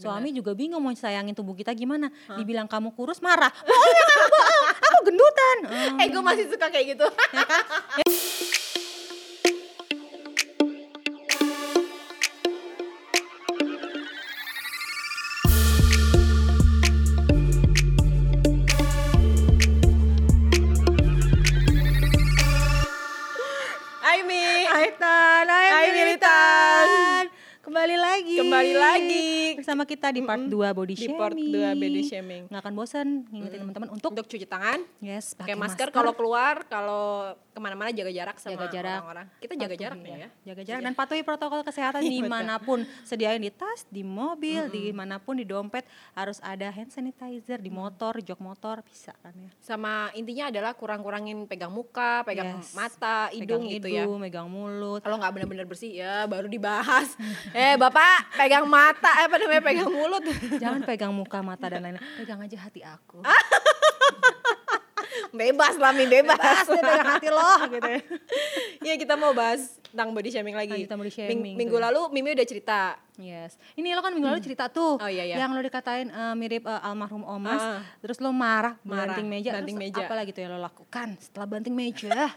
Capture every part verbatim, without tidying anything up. Suami juga bingung mau sayangin tubuh kita gimana. Hah? Dibilang kamu kurus marah. Pokoknya aku, aku gendutan. Eh gue masih suka kayak gitu. Ya kan? Kembali lagi bersama kita di part dua body shaming. Di part dua body shaming. Nggak akan bosan ngingetin mm. teman-teman untuk untuk cuci tangan. Yes, pakai masker, masker. Kalau keluar, kalau kemana-mana jaga jarak sama jaga jarak. orang-orang. Kita jaga patuhi, jarak nih ya. Jaga jarak dan patuhi protokol kesehatan dimanapun. Sediain di tas, di mobil, mm-hmm. dimanapun, di dompet harus ada hand sanitizer, di motor, jok motor bisa kan ya. Sama intinya adalah kurang-kurangin pegang muka, pegang yes. mata, hidung gitu ya. Pegang hidung, pegang mulut. Kalau nggak benar-benar bersih ya baru dibahas. Eh bapak pegang mata, eh apa namanya pegang mulut. Jangan pegang muka, mata dan lain-lain. Pegang aja hati aku. Bebas lah, Mi, bebas. Bebas deh, pegang hati lo gitu ya. Ya kita mau bahas tentang body shaming lagi. Kita body shaming. Ming- minggu tuh. lalu Mimi udah cerita. Yes. Ini lo kan minggu hmm. lalu cerita tuh. Oh, iya, iya. Yang lo dikatain uh, mirip uh, almarhum Omas. Uh, terus lo marah, marah. banting meja. Banting terus meja. Apa lagi tuh yang lo lakukan setelah banting meja?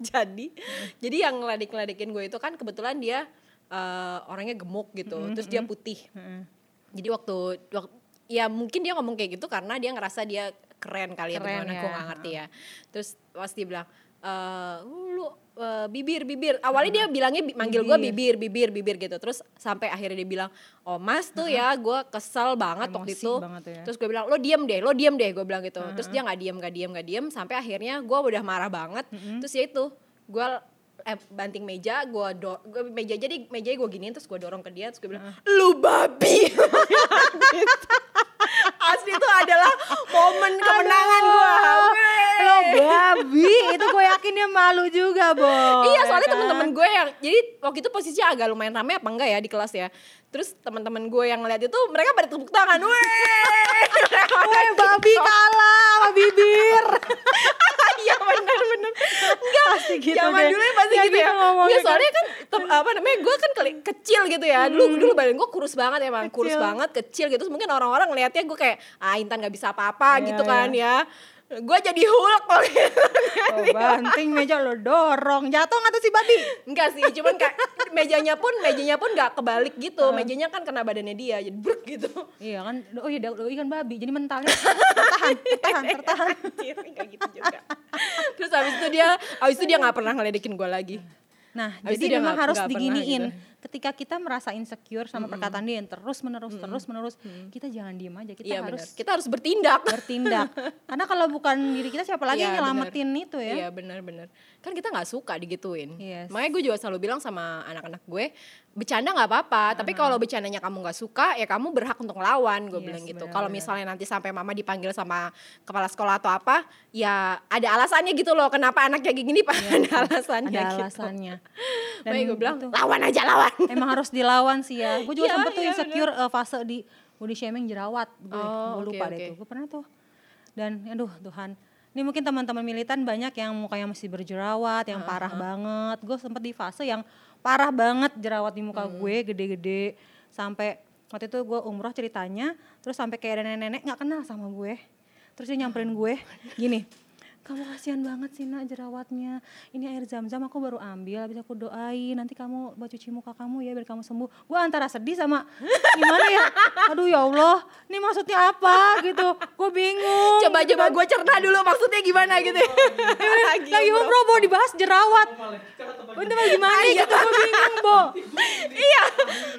Jadi, hmm. jadi yang ngeledek-ngeledekin gue itu kan kebetulan dia Uh, orangnya gemuk gitu, mm-hmm. terus dia putih. Mm-hmm. Jadi waktu, waktu, ya mungkin dia ngomong kayak gitu karena dia ngerasa dia keren kali keren, ya, ya. Aku nggak ngerti ya. Terus pas dia bilang, uh, lu uh, bibir bibir. Awalnya uh-huh. dia bilangnya manggil gue bibir bibir bibir gitu. Terus sampai akhirnya dia bilang, oh mas tuh uh-huh. ya, gue kesel banget emosi waktu itu. Banget ya. Terus gue bilang, lo diem deh, lo diem deh, gue bilang gitu. Uh-huh. Terus dia nggak diem, nggak diem, nggak diem. Sampai akhirnya gue udah marah banget. Uh-huh. Terus ya itu, gue Eh, banting meja, gue do, gua meja jadi mejanya gue giniin, terus gue dorong ke dia, terus gue bilang, lu babi. Asli itu adalah momen kemenangan gue. Lu babi, itu gue yakin dia malu juga, Bo. Iya, soalnya ya kan? Temen-temen gue yang, jadi waktu itu posisinya agak lumayan rame apa enggak ya di kelas ya. Terus temen-temen gue yang ngeliat itu, mereka pada tepuk tangan, weh. Weh, babi kalah sama bibir. Iya benar-benar enggak pasti gitu zaman deh. Dulu pasti ya, gitu ya ya soalnya kan tem- apa namanya gue kan ke- kecil gitu ya dulu hmm. dulu badan gue kurus banget emang kecil. kurus banget kecil gitu. Terus mungkin orang-orang ngeliatnya gue kayak ah Intan nggak bisa apa-apa yeah, gitu kan yeah. ya gue jadi Hulk loh gitu. Oh, banting meja lo dorong jatuh nggak tuh si babi? Enggak sih, cuman kayak mejanya pun mejanya pun nggak kebalik gitu, uh. mejanya kan kena badannya dia jadi bruk gitu. Iya kan, oh iya doi kan babi jadi mentalnya tertahan tertahan tertahan. Enggak gitu juga. Terus abis itu dia abis itu dia nggak pernah ngeledekin gue lagi. Nah, abis jadi memang harus diginiin. Pernah, gitu. Ketika kita merasa insecure sama mm-hmm. perkataan dia yang terus-menerus, mm-hmm. terus-menerus, mm-hmm. kita jangan diem aja, kita ya, harus bener. Kita harus bertindak. Bertindak. Karena kalau bukan diri kita siapa lagi yang nyelamatin itu ya. Iya benar-benar. Kan kita gak suka digituin. Yes. Makanya gue juga selalu bilang sama anak-anak gue, bercanda gak apa-apa, uh-huh. tapi kalau bercandanya kamu gak suka, ya kamu berhak untuk ngelawan, gue yes, bilang gitu. Kalau misalnya nanti sampai mama dipanggil sama kepala sekolah atau apa, ya ada alasannya gitu loh, kenapa anak kayak gini, Pak. Yeah. Ada alasannya ada gitu. Ada alasannya. Dan makanya gue bilang, gitu. lawan aja, lawan. Emang harus dilawan sih ya. Gue juga ya, sempet ya, tuh insecure uh, fase di body shaming jerawat. Gue oh, lupa okay, deh okay. tuh. Gue pernah tuh. Dan aduh Tuhan. Ini mungkin teman-teman militan banyak yang mukanya masih berjerawat, yang uh-huh. parah banget. Gue sempet di fase yang parah banget jerawat di muka hmm. gue gede-gede. Sampai waktu itu gue umroh ceritanya. Terus sampai kayak ada nenek-nenek gak kenal sama gue. Terus dia nyamperin gue gini. Kamu kasihan banget sih nak jerawatnya. Ini air zam-zam aku baru ambil, habis aku doain nanti kamu buat cuci muka kamu ya biar kamu sembuh. Gue antara sedih sama gimana ya. Aduh ya Allah, ini maksudnya apa gitu. Gue bingung. Coba-coba gue cerna dulu maksudnya gimana gitu. Lagi nah, gimana bro, mau dibahas jerawat. Bentar gimana gitu, gue bingung Bo. Iya,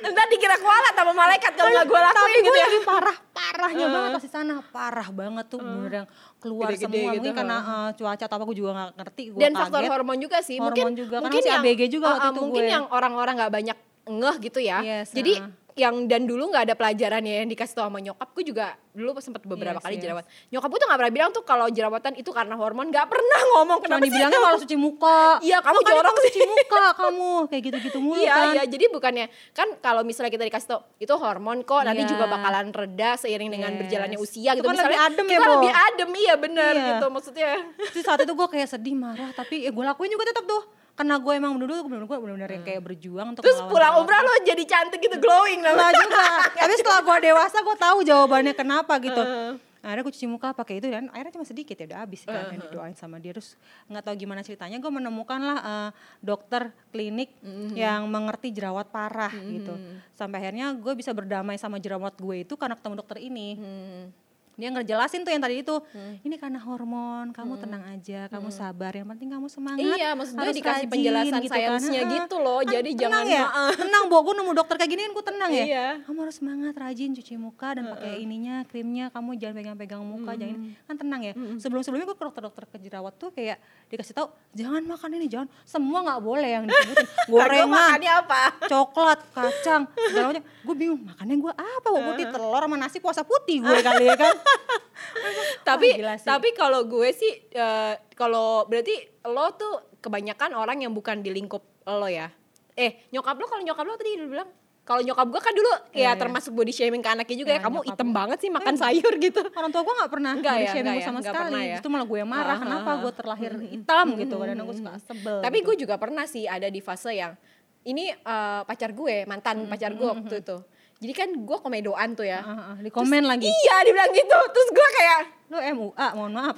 ntar dikira kualat sama malaikat kalau gak gue lakuin gitu ya. Tapi gue lebih parah, parahnya banget pas di sana. Parah banget tuh beneran keluar gede-gede semua gitu, mungkin gitu, karena uh, cuaca atau apa gue juga nggak ngerti gue dan kaget. Faktor hormon juga sih hormon mungkin juga. Mungkin yang A B G juga uh, waktu itu mungkin gue. Yang orang-orang nggak banyak ngeh gitu ya yes, jadi uh. yang dan dulu nggak ada pelajaran ya yang dikasih tau sama nyokap gue juga dulu sempat beberapa yes, kali yes. jerawat nyokap gue tuh nggak pernah bilang tuh kalau jerawatan itu karena hormon nggak pernah ngomong kenapa sih dibilangnya malah cuci muka iya kamu jorok sih cuci muka kamu kayak gitu-gitu mulu iya, kan iya jadi bukannya kan kalau misalnya kita dikasih tau itu hormon kok nanti yeah. juga bakalan reda seiring dengan yes. berjalannya usia gitu kan misalnya lebih adem kita ya, lebih adem iya benar iya. gitu maksudnya. Terus saat itu gue kayak sedih marah tapi ya gue lakuin juga tetap tuh karena gue emang dulu bener-bener gue bener-bener hmm. kayak berjuang untuk terus pulang umrah lo jadi cantik gitu glowing lah juga. Tapi setelah gue dewasa gue tahu jawabannya kenapa gitu. Uh. Nah, akhirnya gue cuci muka pakai itu dan akhirnya cuma sedikit ya udah habis kan. Uh-huh. Didoain sama dia terus nggak tahu gimana ceritanya gue menemukan lah uh, dokter klinik uh-huh. yang mengerti jerawat parah uh-huh. gitu. Sampai akhirnya gue bisa berdamai sama jerawat gue itu karena ketemu dokter ini. Uh-huh. Dia ngejelasin tuh yang tadi itu, hmm. ini karena hormon, kamu hmm. tenang aja, kamu hmm. sabar, yang penting kamu semangat. Iya, maksudnya dikasih rajin, penjelasan gitu sainsnya kan. Gitu loh, kan, jadi jangan ya, uh. tenang, bo, gue nemu dokter kayak gini kan gue tenang ya. Iya. Kamu harus semangat, rajin, cuci muka dan uh. pakai ininya, krimnya, kamu jangan pegang-pegang muka, hmm. jangan ini, kan tenang ya. Hmm. Sebelum-sebelumnya gue ke dokter-dokter kejerawat tuh kayak dikasih tahu, jangan makan ini, jangan, semua nggak boleh yang disebutin, gorengan, apa? Coklat, kacang, segala macam. Gue bingung, makannya gue apa? Gue putih telur sama nasi puasa putih gue kali ya kan. tapi oh, tapi kalau gue sih uh, kalau berarti lo tuh kebanyakan orang yang bukan di lingkup lo ya. Eh nyokap lo kalau nyokap lo tadi lo bilang kalau nyokap gue kan dulu yeah, ya yeah. termasuk body shaming ke anaknya juga yeah, ya kamu hitam banget sih makan eh, sayur gitu. Orang tua gue nggak pernah nggak ya, shaming sama gak sekali. Ya. Itu malah gue yang marah uh, kenapa uh, gue terlahir uh, hitam uh, gitu karena uh, gue suka sebel. Tapi gitu. Gue juga pernah sih ada di fase yang ini uh, pacar gue mantan uh, pacar gue uh, uh, waktu uh, itu. Jadi kan gue komedoan tuh ya uh, uh, di komen lagi. Iya dibilang gitu. Terus gue kayak lu M U A mohon maaf.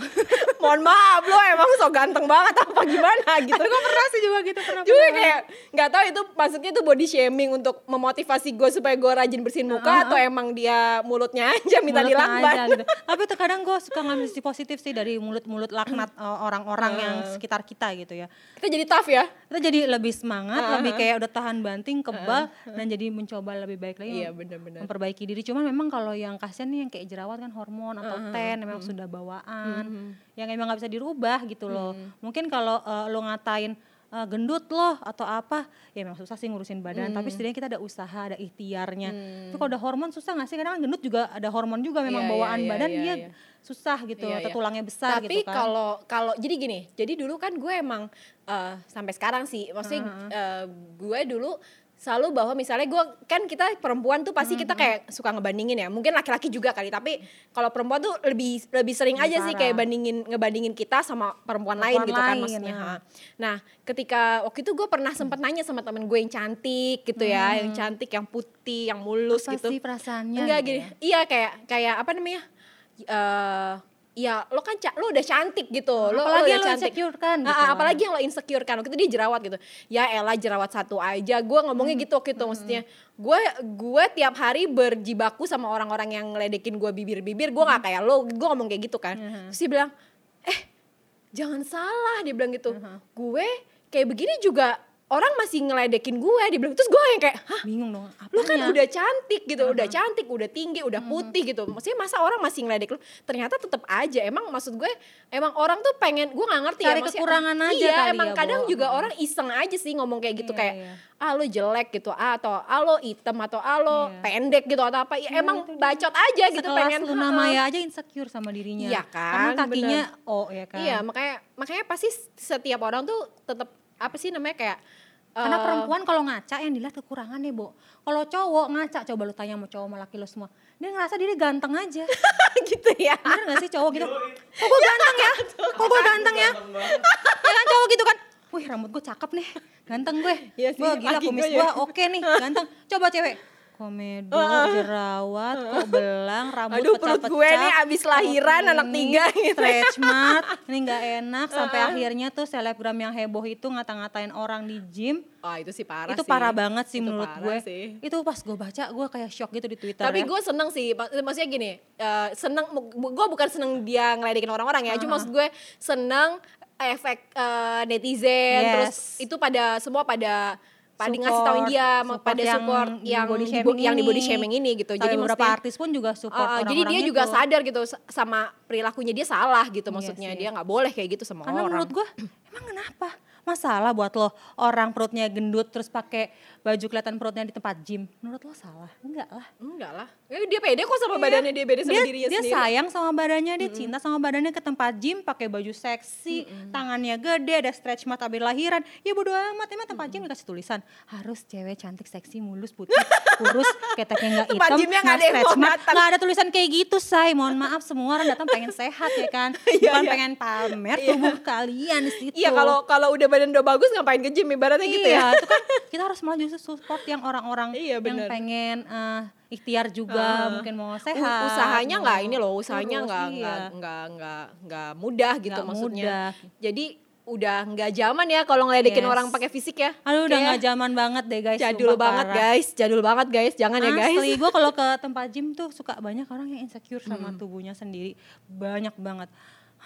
Mohon maaf lu emang so ganteng banget apa gimana gitu. Gue pernah sih juga gitu pernah. Juga pernah. Kayak gak tahu itu maksudnya itu body shaming untuk memotivasi gue supaya gue rajin bersihin muka uh, uh, uh. atau emang dia mulutnya aja minta dilambat gitu. Tapi terkadang gue suka ngambil sisi positif sih dari mulut-mulut laknat orang-orang uh. yang sekitar kita gitu ya. Kita jadi tough ya. Kita jadi lebih semangat uh, uh. lebih kayak udah tahan banting kebal uh, uh. dan jadi mencoba lebih baik lagi. Yeah. Ya, benar-benar. Memperbaiki diri, cuman memang kalau yang kasian nih yang kayak jerawat kan hormon atau uh-huh. ten memang uh-huh. sudah bawaan uh-huh. yang emang gak bisa dirubah gitu loh uh-huh. mungkin kalau uh, lo ngatain uh, gendut loh atau apa ya memang susah sih ngurusin badan uh-huh. tapi setidaknya kita ada usaha, ada ikhtiarnya uh-huh. Tapi kalau udah hormon susah gak sih, karena kan gendut juga ada hormon juga memang yeah, bawaan yeah, badan yeah, dia yeah. susah gitu yeah, atau yeah. tulangnya besar tapi gitu kan. Tapi kalau kalau jadi gini, jadi dulu kan gue emang uh, sampai sekarang sih maksudnya uh-huh. uh, gue dulu selalu bahwa misalnya gue kan kita perempuan tuh pasti kita kayak suka ngebandingin ya, mungkin laki-laki juga kali tapi kalau perempuan tuh lebih lebih sering aja sih kayak bandingin ngebandingin kita sama perempuan, perempuan lain gitu lain, kan maksudnya ya. Nah ketika waktu itu gue pernah sempet nanya sama temen gue yang cantik gitu ya hmm. yang cantik yang putih yang mulus apa gitu sih perasaannya enggak gini ya? Iya kayak kayak apa namanya uh, ya lo kan lo udah cantik gitu lo apalagi lo, lo insecure kan gitu ah, apalagi yang lo insecure kan waktu itu dia jerawat gitu ya elah jerawat satu aja gue ngomongnya hmm. gitu gitu hmm. maksudnya gue gue tiap hari berjibaku sama orang-orang yang ngeledekin gue bibir-bibir gue nggak hmm. kayak lo gue ngomong kayak gitu kan hmm. terus dia bilang eh jangan salah dia bilang gitu hmm. gue kayak begini juga orang masih ngeledekin gue dia bilang terus gue yang kayak hah bingung dong lu kan udah cantik gitu uh-huh. udah cantik udah tinggi udah putih uh-huh. gitu maksudnya masa orang masih ngeledek lu ternyata tetap aja emang maksud gue emang orang tuh pengen gue nggak ngerti cari ya kekurangan aja iya kali emang ya, kadang bo. Juga uh-huh. orang iseng aja sih ngomong kayak gitu iya, kayak iya. ah lu jelek gitu ah, atau ah lu hitam atau ah lu iya. pendek gitu atau apa ya, iya, emang bacot dia. Aja gitu sekelas pengen Luna Maya aja insecure sama dirinya iya kan karena kakinya bener. Oh ya kan iya makanya makanya pasti setiap orang tuh tetap apa sih namanya kayak karena uh, perempuan kalau ngaca yang dilihat kekurangannya Bo. Kalau cowok ngaca coba lu tanya sama cowok sama laki lo semua dia ngerasa diri ganteng aja gitu ya bener gak sih cowok gitu kok gue ganteng ya kok gue ganteng ya ya kan cowok gitu kan wih rambut gue cakep nih ganteng gue ya sih, gua gila kumis gue ya. Oke nih ganteng coba cewek komedo, uh, jerawat, uh, kok belang, rambut aduh, pecah-pecah. Aduh perut gue nih abis lahiran ini, anak tiga gitu. Stretch mark, ini gak enak. Sampai uh, akhirnya tuh selebgram yang heboh itu ngata-ngatain orang di gym. Oh itu sih parah itu sih. Itu parah banget sih itu menurut gue. Sih. Itu pas gue baca gue kayak shock gitu di Twitter. Tapi ya. Gue seneng sih, mak- maksudnya gini. Uh, seneng, gue bukan seneng dia ngeledekin orang-orang ya. Uh-huh. Cuma maksud gue seneng efek uh, netizen. Yes. Terus itu pada semua pada... pada ngasih tauin dia pada support yang yang di body shaming, yang di body shaming ini gitu. Jadi beberapa artis pun juga support uh, orang-orang. Jadi dia itu. Juga sadar gitu sama perilakunya dia salah gitu maksudnya yes, yes. dia enggak boleh kayak gitu sama karena orang. Karena menurut gue emang kenapa? Masalah buat lo orang perutnya gendut terus pakai baju kelihatan perutnya di tempat gym. Menurut lo salah? Enggak lah. Enggak lah. Dia pede kok sama badannya, dia beda sama dia, dirinya dia sendiri. Dia sayang sama badannya, dia mm-hmm. cinta sama badannya, ke tempat gym pakai baju seksi, mm-hmm. tangannya gede, ada stretch mat abis lahiran. Ya bodo amat, emang tempat mm-hmm. gym dikasih tulisan harus cewek cantik, seksi, mulus, putih, kurus, keteknya gak hitam, gak ada stretch mat. Gak ada tulisan kayak gitu, say. Mohon maaf, semua orang datang pengen sehat ya kan. Bukan iya, pengen pamer tubuh kalian disitu. Iya, kalau kalau udah badan udah bagus ngapain ke gym, ibaratnya iya, gitu ya. Iya, itu kan kita harus malah justru support yang orang-orang iya, yang pengen... Uh, ikhtiar juga uh, mungkin mau sehat, usahanya nggak ini loh, usahanya nggak nggak nggak nggak nggak mudah gitu, gak maksudnya mudah. Jadi udah nggak zaman ya kalau ngeledekin yes. orang pakai fisik ya. Aduh, kayak udah nggak zaman banget deh guys, jadul banget parah. guys jadul banget guys jangan Asli, ya guys asli gue kalau ke tempat gym tuh suka banyak orang yang insecure sama hmm. tubuhnya sendiri, banyak banget.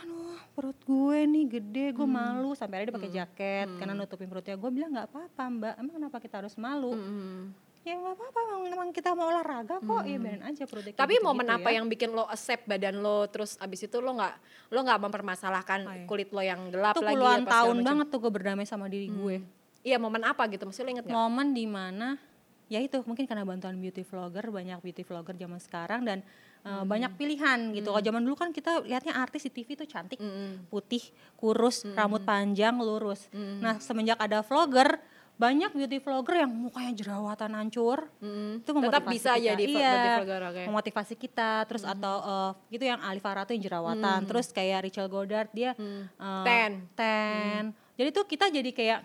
Aduh, perut gue nih gede, gue hmm. malu. Sampai ada dia pakai jaket hmm. karena nutupin perutnya. Gue bilang nggak apa-apa mbak, emang kenapa kita harus malu? hmm. Ya nggak apa-apa, memang kita mau olahraga kok, hmm. ya biarin aja produknya. Tapi gitu, momen gitu, apa ya, yang bikin lo accept badan lo, terus abis itu lo nggak lo nggak mempermasalahkan Ay. kulit lo yang gelap itu lagi. Itu puluhan ya, tahun banget tuh gue berdamai sama diri hmm. gue. Iya, momen apa gitu, mesti lo inget nggak? Momen di mana, ya itu mungkin karena bantuan beauty vlogger, banyak beauty vlogger zaman sekarang dan Uh, hmm. banyak pilihan gitu. Kalau hmm. zaman dulu kan kita lihatnya artis di T V tuh cantik, hmm. putih, kurus, hmm. rambut panjang, lurus. Hmm. Nah, semenjak ada vlogger, banyak beauty vlogger yang mukanya jerawatan hancur, mm. itu tetap bisa kita. Jadi iya, vlogger, okay. memotivasi kita. Terus mm. atau uh, gitu yang Alif Farah tuh yang jerawatan, mm. terus kayak Rachel Goddard dia mm. uh, ten, ten. Mm. Jadi tuh kita jadi kayak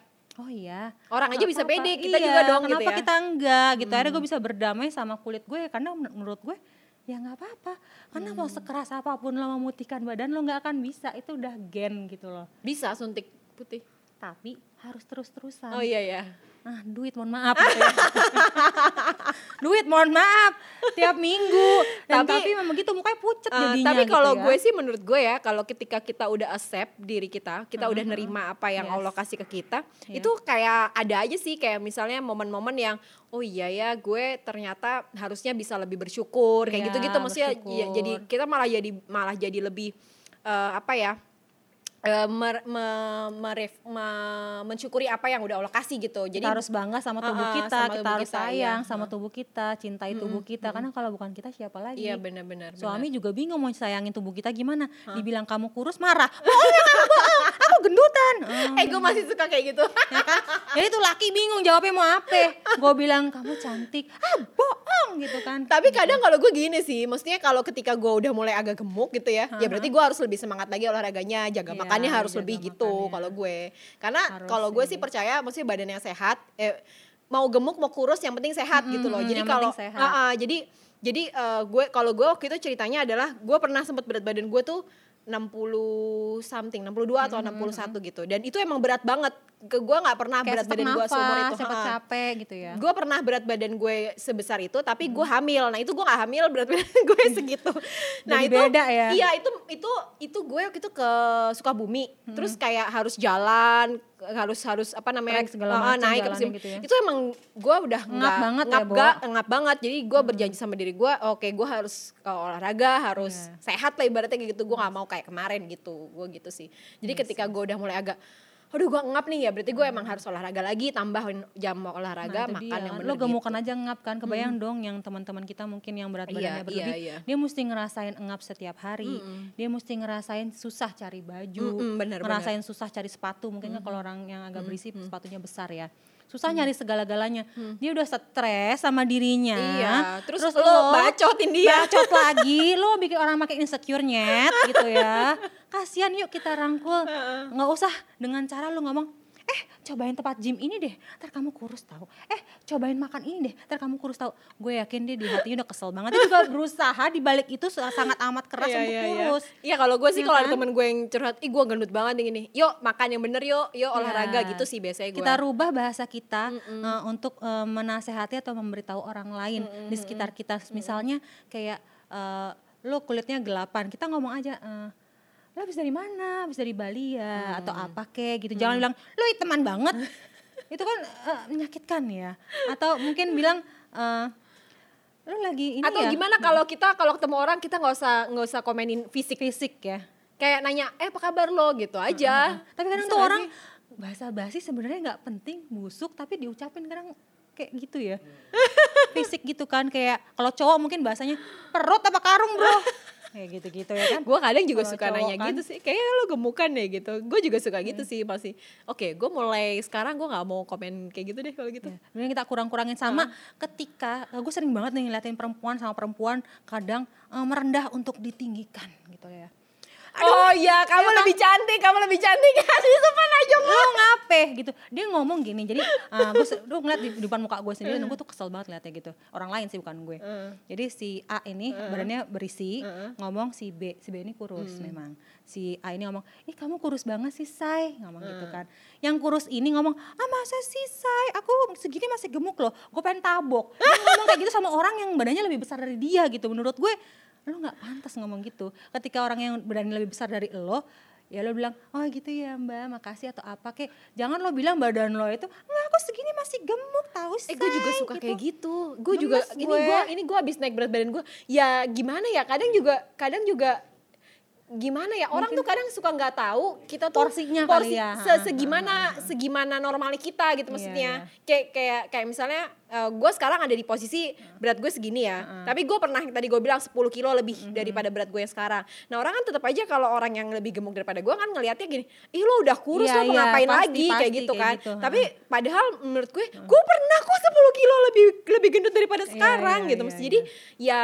oh iya, orang aja bisa apa-apa. pede, kita iya, juga dong. Kenapa gitu ya? Kita enggak gitu? Mm. Akhirnya gue bisa berdamai sama kulit gue karena menurut gue ya nggak apa-apa, karena hmm. mau sekeras apapun lo memutihkan badan lo nggak akan bisa, itu udah gen gitu loh. Bisa suntik putih tapi harus terus-terusan. Oh iya ya. Nah, duit mohon maaf. duit mohon maaf tiap minggu. Dan tapi, tapi memang gitu mukanya pucet uh, jadinya. Tapi kalau gitu ya. gue sih menurut gue ya, kalau ketika kita udah accept diri kita, kita uh-huh. udah nerima apa yang yes. Allah kasih ke kita, yeah. itu kayak ada aja sih kayak misalnya momen-momen yang oh iya ya, gue ternyata harusnya bisa lebih bersyukur kayak yeah, gitu-gitu maksudnya ya, jadi kita malah jadi malah jadi lebih uh, apa ya? Uh, mer, me, meref, me, mensyukuri apa yang udah Allah kasih gitu. Jadi kita harus bangga sama tubuh uh, kita, sama kita tubuh harus kita, sayang iya. sama tubuh kita, cintai mm-hmm. tubuh kita. Karena kalau bukan kita siapa lagi? Iya benar-benar. Suami bener. juga bingung mau sayangin tubuh kita gimana? Huh? Dibilang kamu kurus marah. Bohong, aku gendutan. Hmm. Eh gue masih suka kayak gitu. Ya kan? Jadi tuh laki bingung jawabnya mau apa? Gue bilang kamu cantik. Ah bohong gitu kan. Tapi kadang kalau gue gini sih, maksudnya kalau ketika gue udah mulai agak gemuk gitu ya, uh-huh. ya berarti gue harus lebih semangat lagi olahraganya, jaga yeah. makan. Makanya harus lebih gitu kalau gue. Karena kalau gue sih percaya maksudnya badan yang sehat, eh, mau gemuk mau kurus yang penting sehat mm-hmm, gitu loh. Jadi kalau uh, uh, jadi jadi uh, gue kalau gue waktu itu ceritanya adalah gue pernah sempat berat badan gue tuh enam puluh something, enam puluh dua atau enam puluh satu gitu. Dan itu emang berat banget. Gue gak pernah kayak berat badan gue seumur itu. Kayak capek gitu ya. Gue pernah berat badan gue sebesar itu, tapi gue hamil. Nah itu gue gak hamil, berat badan gue segitu. Nah itu, beda ya. Iya itu, itu itu gue waktu itu ke Sukabumi. Hmm. Terus kayak harus jalan, harus harus apa namanya, uh, naik ke sini. Gitu ya. Itu emang gue udah ngap banget ngap, ya, gak, ngap banget. Jadi gue hmm. berjanji sama diri gue, oke okay, gue harus uh, olahraga, harus yeah. sehat lah ibaratnya kayak gitu. Gue gak mau kayak kayak kemarin gitu, gue gitu sih. Jadi yes, ketika gue udah mulai agak, aduh gue ngap nih ya, berarti gue emang harus olahraga lagi, tambahin jam olahraga, nah, makan dia. yang bener gitu. Lo gemukan aja ngap kan, kebayang hmm. dong yang teman-teman kita mungkin yang berat badannya yeah, berlebih, yeah, yeah. dia mesti ngerasain ngap setiap hari, mm-hmm. dia mesti ngerasain susah cari baju, mm-hmm, bener, ngerasain bener. susah cari sepatu, mungkin mm-hmm. kalau orang yang agak berisi mm-hmm. sepatunya besar ya. Susah hmm. nyari segala-galanya. Hmm. Dia udah stres sama dirinya. Iya. Terus, terus lo bacotin dia. Bacot lagi. Lo bikin orang makin insecure-nyet gitu ya. Kasian, yuk kita rangkul. Nggak usah dengan cara lo ngomong, eh cobain tempat gym ini deh, ntar kamu kurus tahu. Eh cobain makan ini deh, ntar kamu kurus tahu. Gue yakin dia di hatinya udah kesel banget. Dia juga berusaha di balik itu sangat amat keras yeah, untuk yeah, kurus. Iya yeah. yeah, kalau gue sih yeah, kalau kan? ada temen gue yang curhat, ih gue gendut banget nih gini. Yuk makan yang bener yuk, yuk olahraga yeah. gitu sih biasanya gue. Kita rubah bahasa kita uh, untuk uh, menasehati atau memberitahu orang lain Mm-mm. di sekitar kita. Misalnya kayak uh, lo kulitnya gelapan, kita ngomong aja. Uh, lo habis dari mana, habis dari Bali ya, hmm. atau apa kek gitu. Jangan hmm. bilang, lo teman banget, itu kan uh, menyakitkan ya. Atau mungkin bilang, uh, lo lagi ini atau ya. Atau gimana kalau kita, kalau ketemu orang kita gak usah gak usah komenin fisik-fisik ya. Kayak nanya, eh apa kabar lo gitu aja. Uh-huh. Tapi kadang tuh orang bahasa basi sebenarnya gak penting, busuk, tapi diucapin kadang kayak gitu ya. fisik gitu kan, kayak kalau cowok mungkin bahasanya perut apa karung bro. Kayak gitu-gitu ya kan. Gue kadang juga kalo suka nanya kan, gitu sih, kayaknya lo gemukan deh gitu. Gue juga suka gitu hmm. sih pasti. Oke, gue mulai sekarang gue gak mau komen kayak gitu deh kalau gitu. Mending ya, kita kurang-kurangin sama hmm. ketika, gue sering banget nih ngeliatin perempuan sama perempuan kadang uh, merendah untuk ditinggikan gitu ya. Aduh, oh iya, kamu ya, lebih cantik, kamu lebih cantik. Kasih sopan aja lu ngape gitu. Dia ngomong gini, jadi uh, gue lu ngeliat di depan muka gue sendiri, uh. gue tuh kesel banget liatnya gitu. Orang lain sih bukan gue. Uh. Jadi si A ini uh. badannya berisi, uh. ngomong si B, si B ini kurus hmm. memang. Si A ini ngomong, ih kamu kurus banget sih say, ngomong uh. gitu kan. Yang kurus ini ngomong, ah masa sih say, aku segini masih gemuk loh, gue pengen tabok. Dia ngomong kayak gitu sama orang yang badannya lebih besar dari dia gitu, menurut gue. Lo gak pantas ngomong gitu. Ketika orang yang berani lebih besar dari lo, ya lo bilang, oh gitu ya mbak, makasih atau apa kek. Jangan lo bilang badan lo itu, enggak aku segini masih gemuk tahu sih. Eh gue juga suka gitu. Kayak gitu. Gue Gemes juga, gue. ini gue ini gue abis naik berat badan gue, ya gimana ya kadang juga, kadang juga gimana ya orang mungkin tuh kadang suka nggak tahu kita tuh porsinya porsi kali ya. segimana segimana normalnya kita gitu maksudnya. Yeah, yeah. kayak kayak kayak misalnya uh, gue sekarang ada di posisi berat gue segini ya, uh-huh. tapi gue pernah tadi gue bilang sepuluh kilo lebih uh-huh. daripada berat gue yang sekarang. Nah orang kan tetap aja kalau orang yang lebih gemuk daripada gue kan ngelihatnya gini, ih lo udah kurus yeah, lo mau yeah, ngapain pasti, lagi pasti, kayak gitu kayak kan gitu, tapi uh-huh. padahal menurut gue gue pernah kok sepuluh kilo lebih lebih gendut daripada sekarang yeah, yeah, gitu yeah, jadi yeah. ya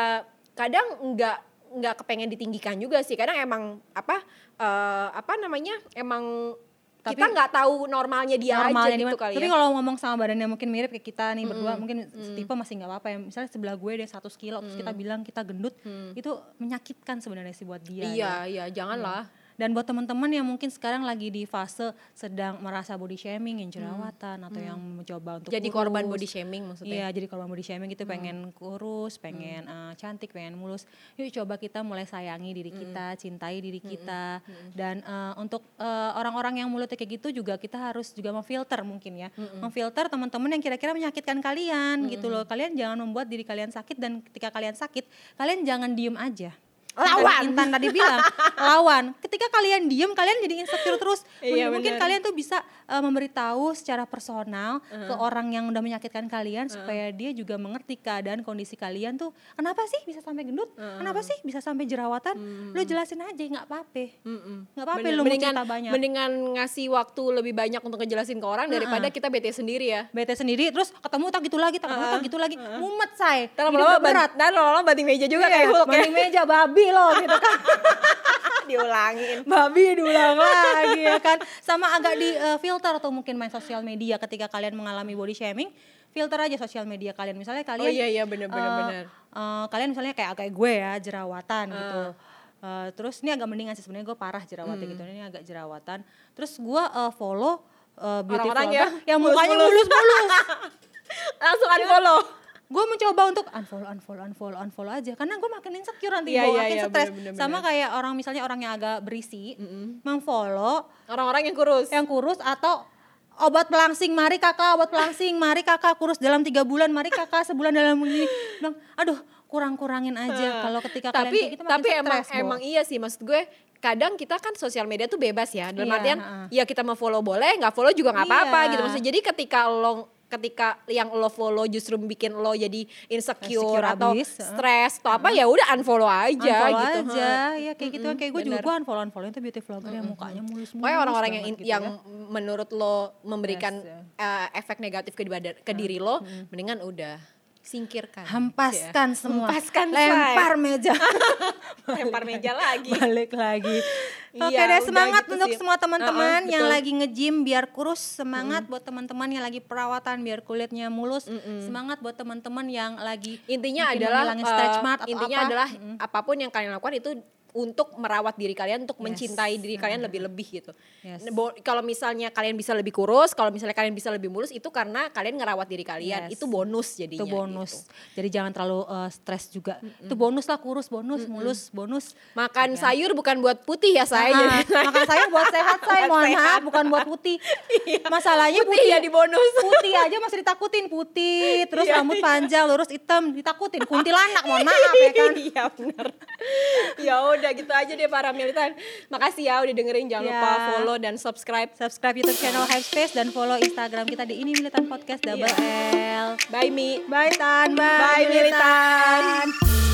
kadang nggak nggak kepengen ditinggikan juga sih, kadang emang apa uh, apa namanya emang tapi, kita nggak tahu normalnya dia normalnya aja gitu dimana, kali tapi ya. Kalau ngomong sama badannya mungkin mirip kayak kita nih mm, berdua mungkin mm. setipe masih nggak apa-apa ya, misalnya sebelah gue dia seratus kilo mm. terus kita bilang kita gendut mm. itu menyakitkan sebenarnya sih buat dia. Iya ya, iya janganlah. Mm. Dan buat teman-teman yang mungkin sekarang lagi di fase sedang merasa body shaming, yang jerawatan hmm. atau hmm. yang mencoba untuk jadi kurus, korban body shaming maksudnya. Iya, jadi korban body shaming gitu, hmm. pengen kurus, pengen hmm. uh, cantik, pengen mulus. Yuk coba kita mulai sayangi diri kita, hmm. cintai diri kita. Hmm. Hmm. Dan uh, untuk uh, orang-orang yang mulutnya kayak gitu juga kita harus juga memfilter mungkin ya. Hmm. Memfilter teman-teman yang kira-kira menyakitkan kalian hmm. gitu loh. Kalian jangan membuat diri kalian sakit, dan ketika kalian sakit, kalian jangan diem aja. Lawan, Intan tadi bilang lawan. Ketika kalian diem, kalian jadi insecure terus. Iya, mungkin bener. Kalian tuh bisa uh, memberitahu secara personal uh-huh. ke orang yang udah menyakitkan kalian uh-huh. supaya dia juga mengerti keadaan kondisi kalian tuh. Kenapa sih bisa sampai gendut? Uh-huh. Kenapa sih bisa sampai jerawatan? Uh-huh. Lo jelasin aja, nggak apa-apa. Nggak apa-apa lo mau cerita banyak. Mendingan ngasih waktu lebih banyak untuk ngejelasin ke orang uh-huh. daripada kita bete sendiri ya. Bete sendiri, terus ketemu tak gitu lagi, tak ketemu uh-huh. tak gitu lagi, uh-huh. mumet say. Terlalu berat, dan lama-lama banting meja juga iya, kayak Hulk ya. Banting meja babi. Loh gitu kan. Diulangin. Babi diulang lagi ya kan. Sama agak di uh, filter atau mungkin main sosial media ketika kalian mengalami body shaming, filter aja sosial media kalian. Misalnya kalian Oh iya iya benar benar uh, benar. Uh, kalian misalnya kayak kayak gue ya, jerawatan uh. gitu. Uh, terus ini agak mendingan sih sebenarnya, gue parah jerawatan hmm. gitu. Ini agak jerawatan. Terus gue uh, follow uh, beauty filter ya, yang mukanya mulus-mulus. Langsung unfollow. Ya. Gue mencoba untuk unfollow, unfollow, unfollow, unfollow aja. Karena gue makin insecure nanti, yeah, gue yeah, makin yeah, stres. Bener, bener, Sama bener. Kayak orang misalnya orang yang agak berisi, mm-hmm. memfollow orang-orang yang kurus. Yang kurus atau obat pelangsing, mari kakak obat pelangsing, mari kakak kurus dalam tiga bulan, mari kakak sebulan dalam begini. Bilang, aduh kurang-kurangin aja kalau ketika tapi, kalian kayak gitu makin tapi stres. Tapi emang, emang iya sih, maksud gue kadang kita kan sosial media tuh bebas ya. Dalam yeah, artian uh. ya kita mau follow boleh, gak follow juga gak yeah. apa-apa gitu. Maksudnya jadi ketika lo... ketika yang lo follow justru bikin lo jadi insecure, insecure atau stres atau apa, ya udah unfollow aja unfollow gitu aja hmm. ya kayak gitu hmm. kayak gue juga gue unfollow unfollow itu beauty vlogger hmm. yang mukanya mulus mulus kayak orang-orang yang gitu yang ya. Menurut lo memberikan yes, yeah. uh, efek negatif ke, badan, ke hmm. diri lo hmm. mendingan udah singkirkan, hempaskan ya. semua, hempaskan lempar slide. meja, lempar meja lagi, balik lagi. Oke okay, ya, deh semangat gitu untuk sih. semua teman-teman uh-uh, yang betul. lagi nge-gym biar kurus, semangat mm. buat teman-teman yang lagi perawatan biar kulitnya mulus, Mm-mm. semangat buat teman-teman yang lagi intinya adalah uh, stretch mark atau intinya apa. adalah mm. apapun yang kalian lakukan itu untuk merawat diri kalian, untuk yes. mencintai diri kalian hmm. lebih-lebih gitu. Yes. Kalau misalnya kalian bisa lebih kurus, kalau misalnya kalian bisa lebih mulus, itu karena kalian ngerawat diri kalian. Yes. Itu bonus jadinya. Itu bonus. Gitu. Jadi jangan terlalu uh, stres juga. Mm-mm. Itu bonus lah, kurus bonus, Mm-mm. mulus bonus. Makan ya. sayur bukan buat putih ya saya. Nah, makan sayur buat sehat saya. Mohon maaf, bukan buat putih. Masalahnya putih, putih ya di bonus. Putih aja masih ditakutin, putih. Terus rambut panjang, lurus hitam ditakutin. Kuntilanak, mohon maaf ya kan. Iya benar. Ya udah. udah gitu aja deh para militan. Makasih ya udah dengerin, jangan yeah. lupa follow dan subscribe. Subscribe YouTube channel Hypespace dan follow Instagram kita di Ini Militan Podcast double L. Bye Mi. Bye Tan. Bye, Bye Militan. Militan.